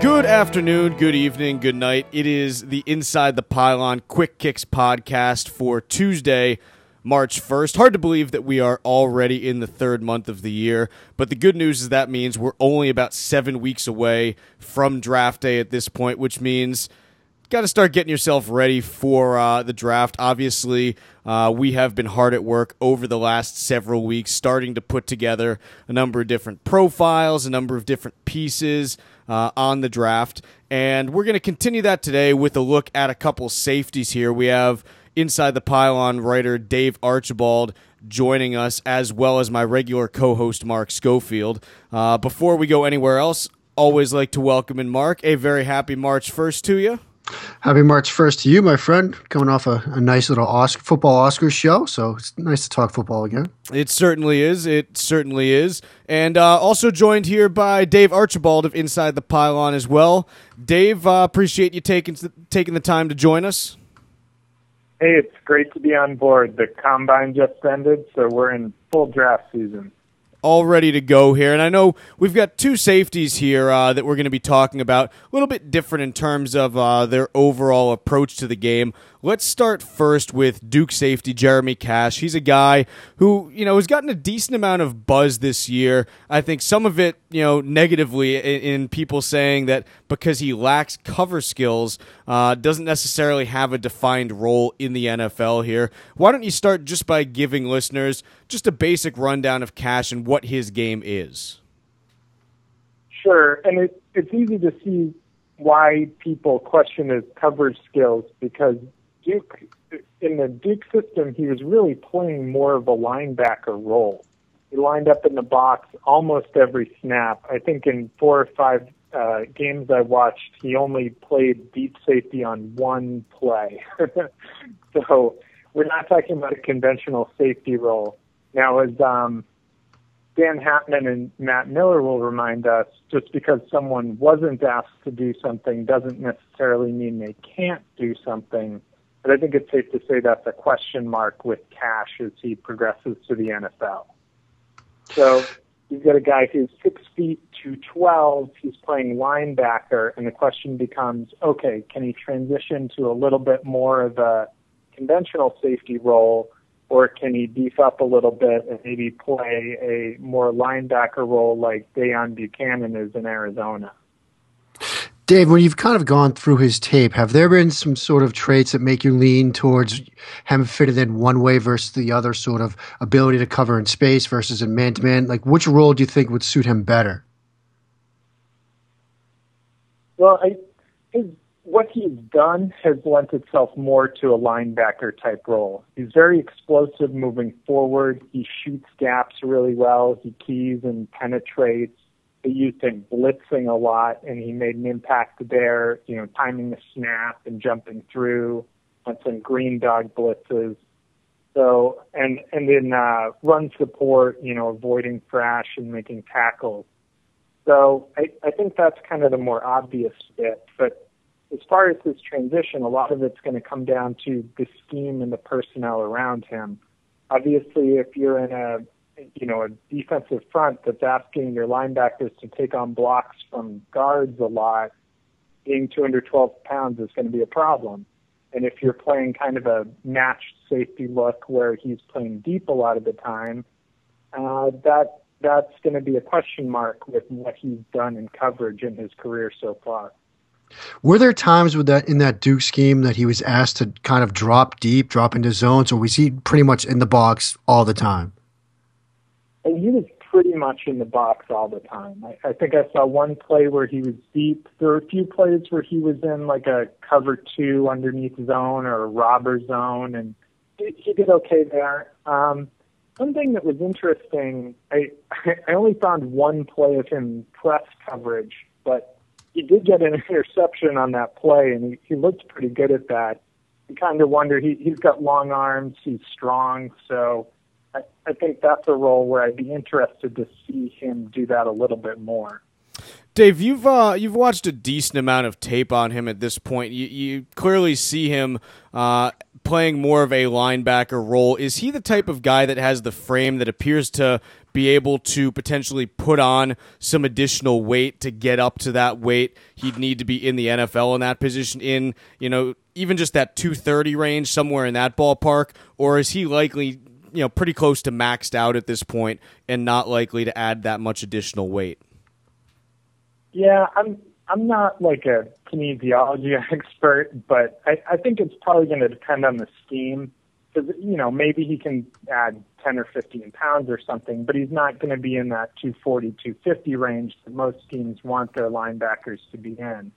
Good afternoon, good evening, good night. It is the Inside the Pylon Quick Kicks podcast for Tuesday, March 1st. Hard to believe that we are already in the third month of the year, but the good news is that means we're only about 7 weeks away from draft day at this point, which means got to start getting yourself ready for the draft. Obviously, we have been hard at work over the last several weeks, starting to put together a number of different profiles, a number of different pieces on the draft. And we're going to continue that today with a look at a couple safeties here. We have Inside the Pylon writer Dave Archibald joining us, as well as my regular co-host Mark Schofield. Before we go anywhere else, always like to welcome in Mark. A very happy March 1st to you. Happy March 1st to you, my friend. Coming off a nice little football Oscars show, so it's nice to talk football again. It certainly is. It certainly is. And also joined here by Dave Archibald of Inside the Pylon as well. Dave, appreciate you taking the time to join us. Hey, it's great to be on board. The combine just ended, so we're in full draft season. All ready to go here, and I know we've got two safeties here that we're going to be talking about, a little bit different in terms of their overall approach to the game. Let's start first with Duke safety Jeremy Cash. He's a guy who, you know, has gotten a decent amount of buzz this year. I think some of it, you know, negatively in people saying that because he lacks cover skills, doesn't necessarily have a defined role in the NFL here. Why don't you start just by giving listeners just a basic rundown of Cash and what his game is? Sure, and it's easy to see why people question his coverage skills because in the Duke system, he was really playing more of a linebacker role. He lined up in the box almost every snap. I think in 4 or 5 games I watched, he only played deep safety on one play. So we're not talking about a conventional safety role. Now, as Dan Hatman and Matt Miller will remind us, just because someone wasn't asked to do something doesn't necessarily mean they can't do something. But I think it's safe to say that's a question mark with Cash as he progresses to the NFL. So you've got a guy who's 6'2", 212. He's playing linebacker, and the question becomes, okay, can he transition to a little bit more of a conventional safety role, or can he beef up a little bit and maybe play a more linebacker role like Deone Buchanan is in Arizona? Dave, when you've kind of gone through his tape, have there been some sort of traits that make you lean towards him fitted in one way versus the other, sort of ability to cover in space versus in man-to-man? Like, which role do you think would suit him better? Well, what he's done has lent itself more to a linebacker-type role. He's very explosive moving forward. He shoots gaps really well. He keys and penetrates. They used him blitzing a lot, and he made an impact there, you know, timing the snap and jumping through on some green dog blitzes. So, and then run support, you know, avoiding thrash and making tackles. So I think that's kind of the more obvious fit. But as far as this transition, a lot of it's going to come down to the scheme and the personnel around him. Obviously, if you're in a defensive front that's asking your linebackers to take on blocks from guards a lot, being 212 pounds is going to be a problem. And if you're playing kind of a matched safety look where he's playing deep a lot of the time, that's going to be a question mark with what he's done in coverage in his career so far. Were there times with that in that Duke scheme that he was asked to kind of drop deep, drop into zones, or was he pretty much in the box all the time? And he was pretty much in the box all the time. I think I saw one play where he was deep. There were a few plays where he was in like a cover 2 underneath zone or a robber zone, and he did okay there. One thing that was interesting, I only found one play of him press coverage, but he did get an interception on that play, and he looked pretty good at that. You kind of wonder, he's got long arms, he's strong, so I think that's a role where I'd be interested to see him do that a little bit more. Dave, you've watched a decent amount of tape on him at this point. You clearly see him playing more of a linebacker role. Is he the type of guy that has the frame that appears to be able to potentially put on some additional weight to get up to that weight. He'd need to be in the NFL in that position, in, you know, even just that 230 range, somewhere in that ballpark. Or is he likely, you know, pretty close to maxed out at this point and not likely to add that much additional weight? Yeah, I'm not like a kinesiology expert, but I think it's probably going to depend on the scheme. Because, you know, maybe he can add 10 or 15 pounds or something, but he's not going to be in that 240, 250 range that most teams want their linebackers to be in.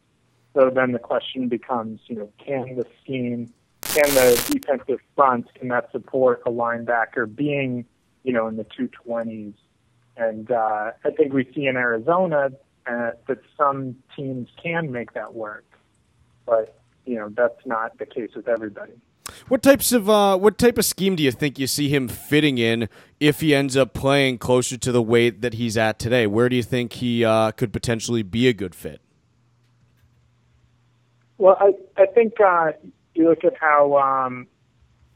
So then the question becomes, you know, can the scheme, can the defensive front, can that support a linebacker being, you know, in the 220s? And I think we see in Arizona that some teams can make that work, but, you know, that's not the case with everybody. What type of scheme do you think you see him fitting in if he ends up playing closer to the weight that he's at today? Where do you think he could potentially be a good fit? Well, I think you look at how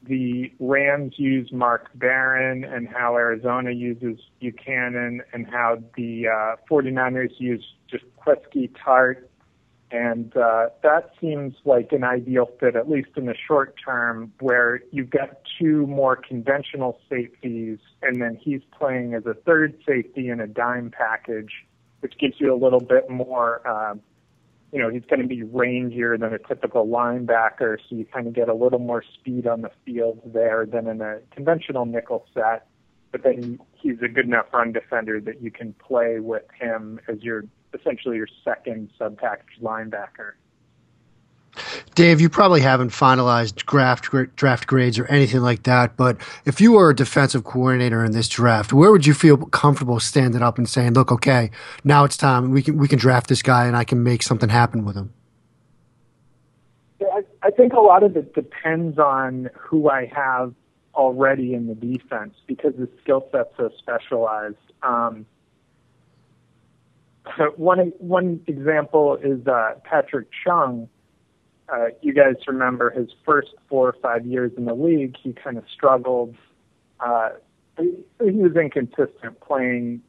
the Rams use Mark Barron and how Arizona uses Buchanan and how the 49ers use just Kwesi Tarte. And that seems like an ideal fit, at least in the short term, where you've got two more conventional safeties, and then he's playing as a third safety in a dime package, which gives you a little bit more, you know, he's going to be rangier than a typical linebacker, so you kind of get a little more speed on the field there than in a conventional nickel set. But then he's a good enough run defender that you can play with him as your essentially your second sub-package linebacker. Dave, you probably haven't finalized draft grades or anything like that, but if you were a defensive coordinator in this draft, where would you feel comfortable standing up and saying, look, okay, now it's time. We can draft this guy and I can make something happen with him? Yeah, I think a lot of it depends on who I have already in the defense because the skill set's so specialized. One example is Patrick Chung. You guys remember his first 4 or 5 years in the league, he kind of struggled. He was inconsistent, playing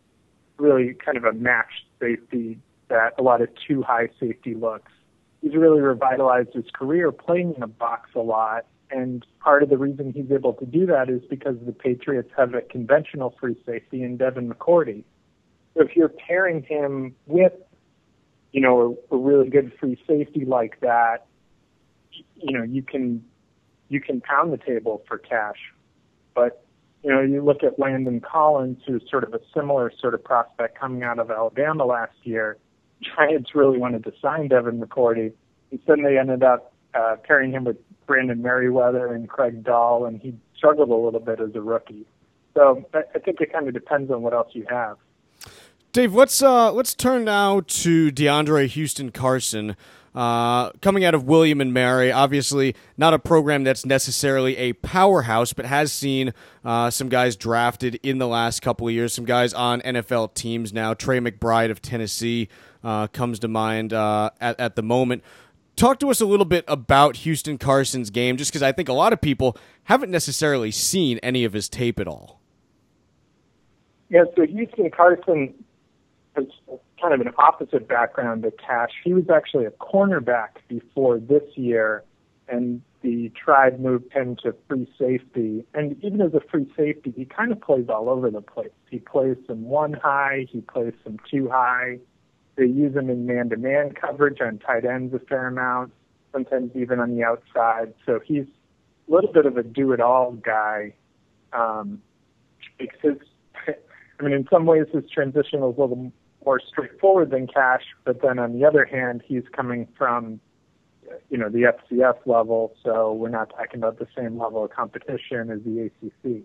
really kind of a matched safety, that a lot of too high safety looks. He's really revitalized his career playing in the box a lot, and part of the reason he's able to do that is because the Patriots have a conventional free safety in Devin McCourty. So if you're pairing him with, you know, a really good free safety like that, you know, you can pound the table for Cash. But, you know, you look at Landon Collins, who's sort of a similar sort of prospect coming out of Alabama last year. Giants really wanted to sign Devin McCourty. Instead, they ended up pairing him with Brandon Merriweather and Craig Dahl, and he struggled a little bit as a rookie. So I think it kind of depends on what else you have. Dave, let's turn now to DeAndre Houston-Carson, coming out of William & Mary. Obviously, not a program that's necessarily a powerhouse, but has seen some guys drafted in the last couple of years. Some guys on NFL teams now. Trey McBride of Tennessee comes to mind at the moment. Talk to us a little bit about Houston-Carson's game, just because I think a lot of people haven't necessarily seen any of his tape at all. Yeah, so Houston-Carson has kind of an opposite background to Cash. He was actually a cornerback before this year, and the tribe moved him to free safety. And even as a free safety, he kind of plays all over the place. He plays some one high, he plays some two high. They use him in man-to-man coverage on tight ends a fair amount, sometimes even on the outside. So he's a little bit of a do-it-all guy. In some ways his transition was a little more straightforward than Cash, but then on the other hand, he's coming from, you know, the FCS level, so we're not talking about the same level of competition as the ACC.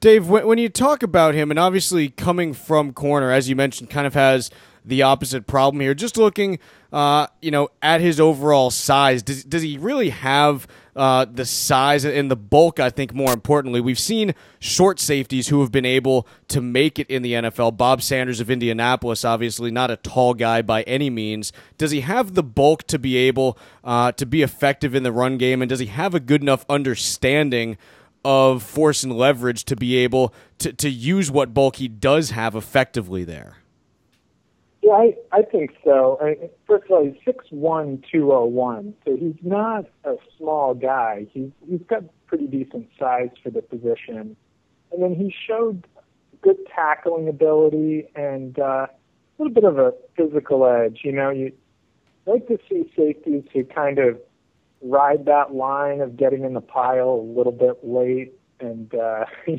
Dave, when you talk about him, and obviously coming from corner, as you mentioned, kind of has the opposite problem here. Just looking, at his overall size, does he really have the size and the bulk? I think more importantly, we've seen short safeties who have been able to make it in the NFL. Bob Sanders of Indianapolis, obviously not a tall guy by any means. Does he have the bulk to be able to be effective in the run game, and does he have a good enough understanding of force and leverage to be able to use what Bulky does have effectively there. Yeah, I think so. First of all, he's 6'1", 201, so he's not a small guy. He's got pretty decent size for the position. And then he showed good tackling ability and a little bit of a physical edge. You know, you like to see safeties who kind of ride that line of getting in the pile a little bit late, and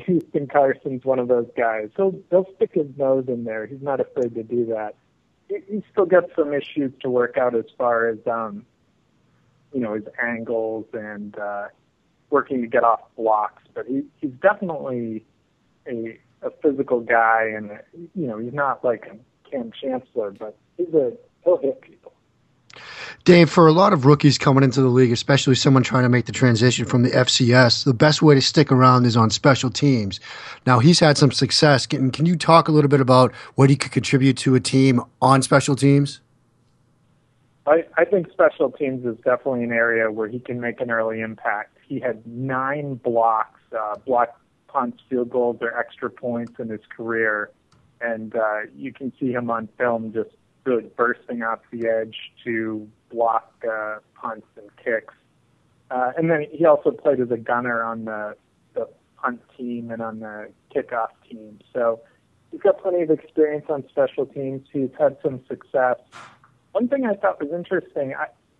Houston-Carson's one of those guys. He'll stick his nose in there. He's not afraid to do that. He's still got some issues to work out as far as, you know, his angles and working to get off blocks. But he's definitely a physical guy, and, you know, he's not like Cam Chancellor, but he'll hit people. Dave, for a lot of rookies coming into the league, especially someone trying to make the transition from the FCS, the best way to stick around is on special teams. Now, he's had some success. Can you talk a little bit about what he could contribute to a team on special teams? I think special teams is definitely an area where he can make an early impact. He had 9 blocks, blocked punts, field goals, or extra points in his career. And you can see him on film just really bursting off the edge to block punts and kicks. And then he also played as a gunner on the punt team and on the kickoff team. So he's got plenty of experience on special teams. He's had some success. One thing I thought was interesting,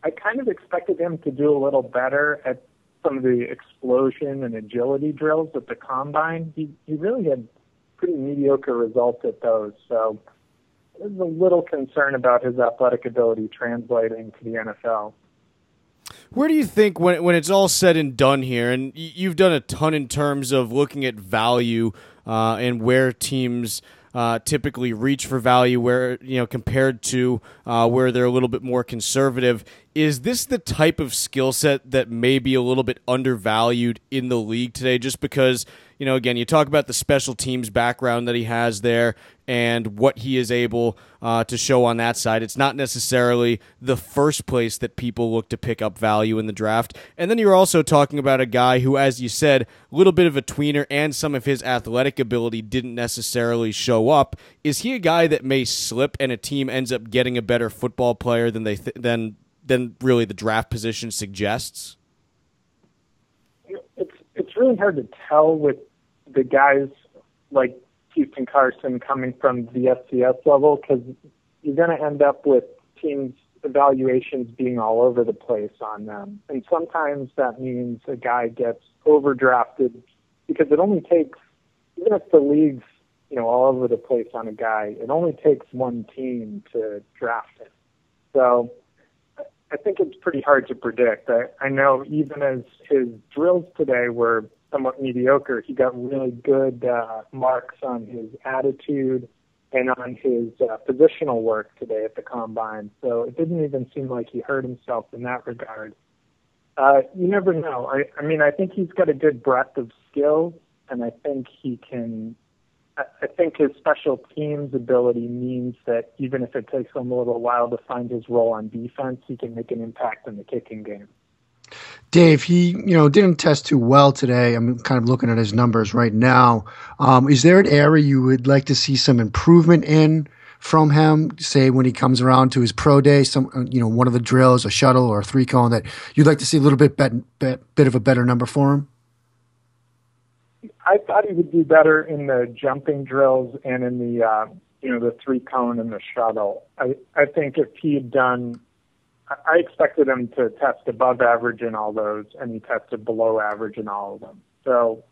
I kind of expected him to do a little better at some of the explosion and agility drills at the combine. He really had pretty mediocre results at those. So there's a little concern about his athletic ability translating to the NFL. Where do you think, when it's all said and done here, and you've done a ton in terms of looking at value and where teams typically reach for value, where, you know, compared to where they're a little bit more conservative, is this the type of skill set that may be a little bit undervalued in the league today? Just because, you know, again, you talk about the special teams background that he has there and what he is able to show on that side. It's not necessarily the first place that people look to pick up value in the draft. And then you're also talking about a guy who, as you said, a little bit of a tweener, and some of his athletic ability didn't necessarily show up. Is he a guy that may slip and a team ends up getting a better football player than they than really the draft position suggests? It's really hard to tell with the guys like Houston-Carson coming from the FCS level, because you're going to end up with teams' evaluations being all over the place on them. And sometimes that means a guy gets overdrafted, because it only takes, even if the league's, you know, all over the place on a guy, it only takes one team to draft him. So I think it's pretty hard to predict. I know even as his drills today were somewhat mediocre, he got really good marks on his attitude and on his positional work today at the combine. So it didn't even seem like he hurt himself in that regard. You never know. I mean, I think he's got a good breadth of skill, and I think he can. I think his special teams ability means that even if it takes him a little while to find his role on defense, he can make an impact in the kicking game. Dave, he, you know, didn't test too well today. I'm kind of looking at his numbers right now. Is there an area you would like to see some improvement in from him? Say when he comes around to his pro day, some, you know, one of the drills, a shuttle or a 3-cone, that you'd like to see a little bit of a better number for him? I thought he would do better in the jumping drills and in the, you know, the 3-cone and the shuttle. I think if he had done, I expected him to test above average in all those, and he tested below average in all of them. So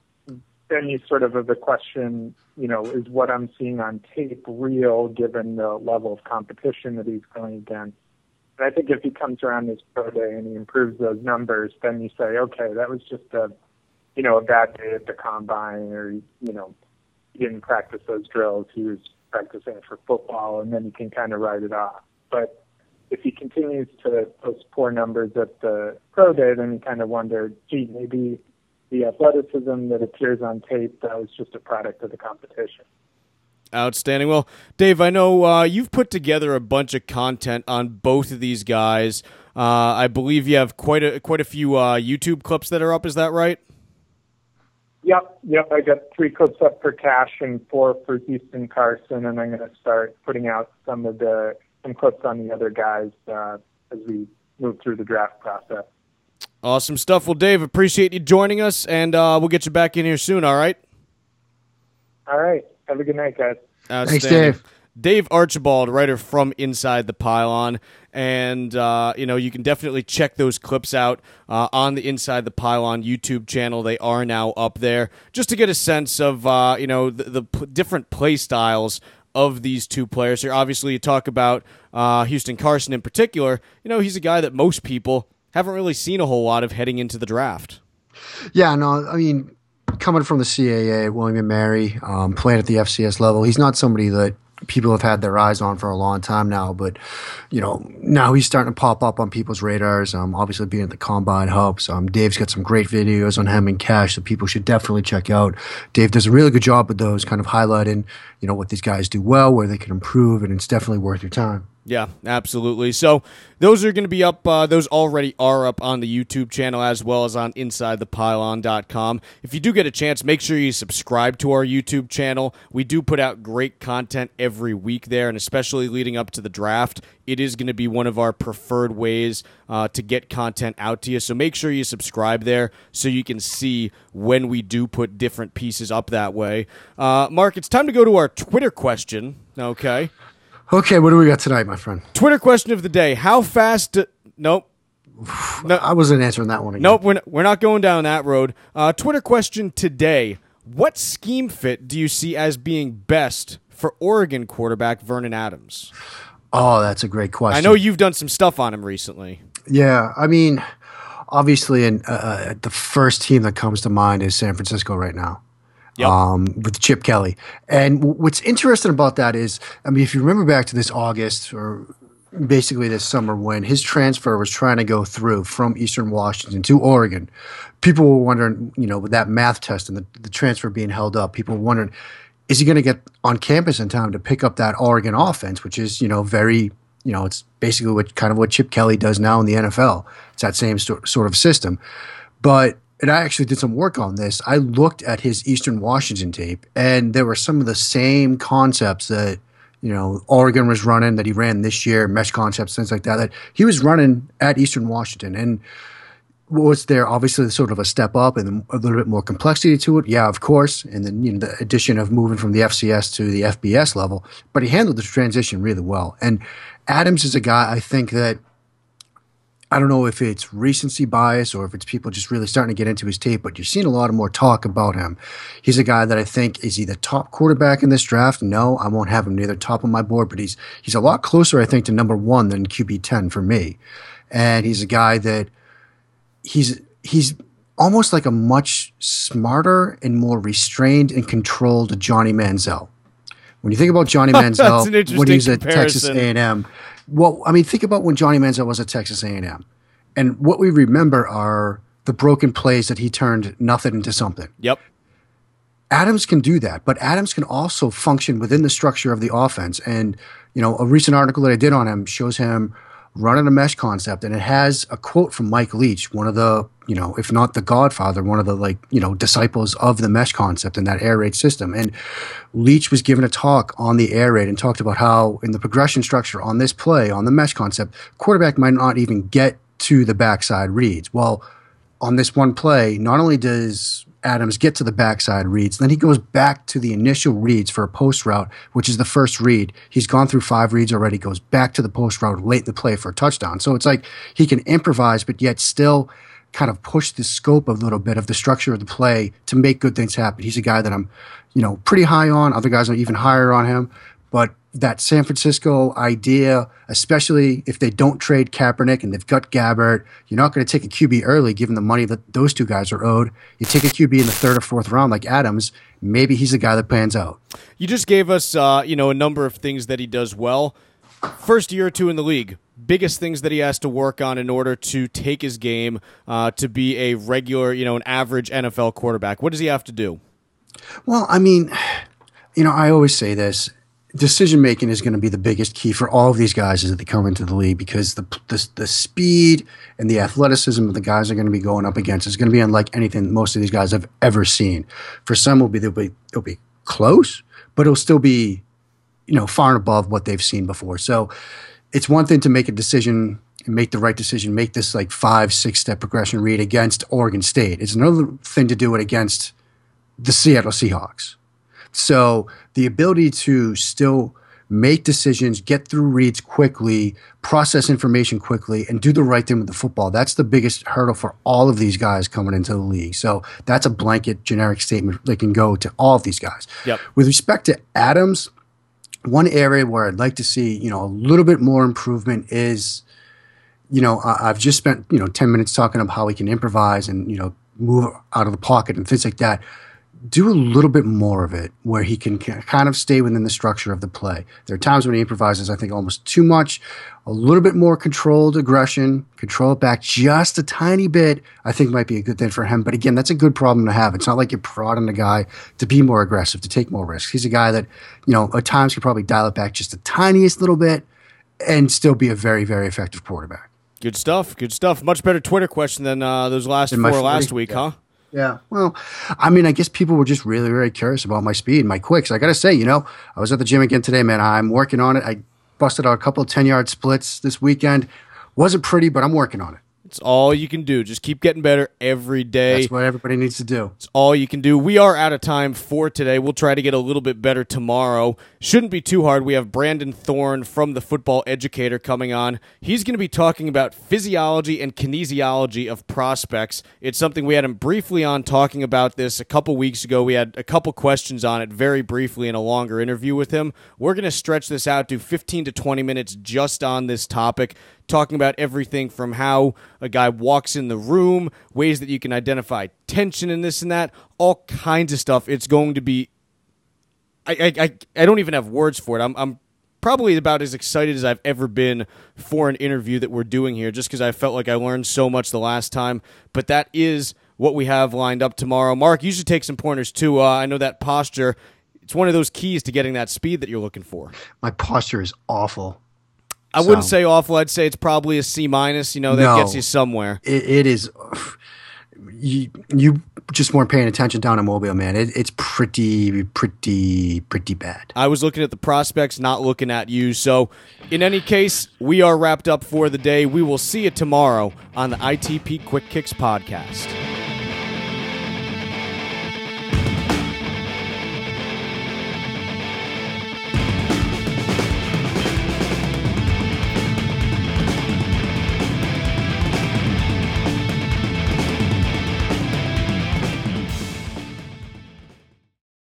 then you sort of have the question, you know, is what I'm seeing on tape real given the level of competition that he's going against? And I think if he comes around his pro day and he improves those numbers, then you say, okay, that was just a, you know, a bad day at the combine, or, you know, he didn't practice those drills. He was practicing for football, and then you can kind of write it off. But if he continues to post poor numbers at the pro day, then you kind of wonder, gee, maybe the athleticism that appears on tape, that was just a product of the competition. Outstanding. Well, Dave, I know you've put together a bunch of content on both of these guys. I believe you have quite a few YouTube clips that are up. Is that right? Yep. I got 3 clips up for Cash and 4 for Houston-Carson, and I'm going to start putting out some clips on the other guys as we move through the draft process. Awesome stuff. Well, Dave, appreciate you joining us, and we'll get you back in here soon, all right? All right. Have a good night, guys. Thanks, Dave. Dave Archibald, writer from Inside the Pylon, and you can definitely check those clips out on the Inside the Pylon YouTube channel. They are now up there, just to get a sense of the different play styles of these two players here. Obviously, you talk about Houston-Carson in particular. He's a guy that most people haven't really seen a whole lot of heading into the draft. Yeah, no, I mean, coming from the CAA, William & Mary, playing at the FCS level, he's not somebody that people have had their eyes on for a long time now, but now he's starting to pop up on people's radars. Obviously being at the combine helps. Dave's got some great videos on him and Cash that people should definitely check out. Dave does a really good job with those, kind of highlighting what these guys do well, where they can improve, and it's definitely worth your time. Yeah, absolutely. So those are going to be up. Those already are up on the YouTube channel as well as on InsideThePylon.com. If you do get a chance, make sure you subscribe to our YouTube channel. We do put out great content every week there, and especially leading up to the draft, it is going to be one of our preferred ways to get content out to you. So make sure you subscribe there so you can see when we do put different pieces up that way. Mark, it's time to go to our Twitter question. Okay, what do we got tonight, my friend? Twitter question of the day. How fast... Nope. No, I wasn't answering that one again. Nope, we're not going down that road. Twitter question today. What scheme fit do you see as being best for Oregon quarterback Vernon Adams? Oh, that's a great question. I know you've done some stuff on him recently. Yeah, I mean, obviously the first team that comes to mind is San Francisco right now. Yep. With Chip Kelly. And what's interesting about that is, I mean, if you remember back to this August or basically this summer when his transfer was trying to go through from Eastern Washington to Oregon, people were wondering, with that math test and the transfer being held up, people were wondering, is he going to get on campus in time to pick up that Oregon offense, which is, very... it's basically what Chip Kelly does now in the NFL. It's that same sort of system. And I actually did some work on this. I looked at his Eastern Washington tape, and there were some of the same concepts that, Oregon was running, that he ran this year, mesh concepts, things like that he was running at Eastern Washington. And was there obviously sort of a step up and a little bit more complexity to it? Yeah, of course. And then the addition of moving from the FCS to the FBS level. But he handled the transition really well. And Adams is a guy I think that, I don't know if it's recency bias or if it's people just really starting to get into his tape, but you're seeing a lot of more talk about him. He's a guy that I think, is he the top quarterback in this draft? No, I won't have him near the top of my board, but he's a lot closer, I think, to number 1 than QB 10 for me. And he's a guy that he's almost like a much smarter and more restrained and controlled Johnny Manziel. When you think about Johnny Manziel, when he's at Texas A&M, well, I mean, think about when Johnny Manziel was at Texas A&M. And what we remember are the broken plays that he turned nothing into something. Yep. Adams can do that, but Adams can also function within the structure of the offense. And, a recent article that I did on him shows him running a mesh concept, and it has a quote from Mike Leach, one of the, if not the godfather, one of the disciples of the mesh concept in that air raid system. And Leach was given a talk on the air raid and talked about how in the progression structure on this play, on the mesh concept, quarterback might not even get to the backside reads. Well, on this one play, not only does Adams get to the backside reads, then he goes back to the initial reads for a post route, which is the first read. He's gone through 5 reads already, goes back to the post route late in the play for a touchdown. So it's like he can improvise, but yet still kind of push the scope a little bit of the structure of the play to make good things happen. He's a guy that I'm, pretty high on. Other guys are even higher on him. But that San Francisco idea, especially if they don't trade Kaepernick and they've got Gabbert, you're not going to take a QB early given the money that those two guys are owed. You take a QB in the 3rd or 4th round like Adams, maybe he's the guy that pans out. You just gave us a number of things that he does well. First year or two in the league, biggest things that he has to work on in order to take his game to be a regular, an average NFL quarterback. What does he have to do? Well, I mean, I always say this. decision-making is going to be the biggest key for all of these guys as they come into the league, because the speed and the athleticism of the guys they're going to be going up against is going to be unlike anything most of these guys have ever seen. For some, it'll be close, but it'll still be, far and above what they've seen before. So it's one thing to make a decision and make the right decision, make this like 5-6 step progression read against Oregon State. It's another thing to do it against the Seattle Seahawks. So the ability to still make decisions, get through reads quickly, process information quickly, and do the right thing with the football, that's the biggest hurdle for all of these guys coming into the league. So that's a blanket generic statement that can go to all of these guys. Yep. With respect to Adams, one area where I'd like to see, a little bit more improvement is, I've just spent, 10 minutes talking about how he can improvise and, move out of the pocket and things like that. Do a little bit more of it where he can kind of stay within the structure of the play. There are times when he improvises, I think, almost too much. A little bit more controlled aggression, control it back just a tiny bit, I think might be a good thing for him. But again, that's a good problem to have. It's not like you're prodding a guy to be more aggressive, to take more risks. He's a guy that, at times could probably dial it back just the tiniest little bit and still be a very, very effective quarterback. Good stuff. Good stuff. Much better Twitter question than those last four last week, yeah. Huh? Yeah, well, I mean, I guess people were just really, really curious about my speed, my quicks. I got to say, I was at the gym again today, man. I'm working on it. I busted out a couple of 10-yard splits this weekend. Wasn't pretty, but I'm working on it. It's all you can do. Just keep getting better every day. That's what everybody needs to do. It's all you can do. We are out of time for today. We'll try to get a little bit better tomorrow. Shouldn't be too hard. We have Brandon Thorne from The Football Educator coming on. He's going to be talking about physiology and kinesiology of prospects. It's something we had him briefly on talking about this a couple weeks ago. We had a couple questions on it very briefly in a longer interview with him. We're going to stretch this out to 15 to 20 minutes just on this topic, talking about everything from how a guy walks in the room, ways that you can identify tension and this and that, all kinds of stuff. It's going to be, I don't even have words for it. I'm probably about as excited as I've ever been for an interview that we're doing here, just because I felt like I learned so much the last time. But that is what we have lined up tomorrow. Mark, you should take some pointers too. I know that posture, it's one of those keys to getting that speed that you're looking for. My posture is awful. I wouldn't say awful. I'd say it's probably a C-. That gets you somewhere. It is. You just weren't paying attention down in Mobile, man. It's pretty bad. I was looking at the prospects, not looking at you. So, in any case, we are wrapped up for the day. We will see you tomorrow on the ITP Quick Kicks podcast.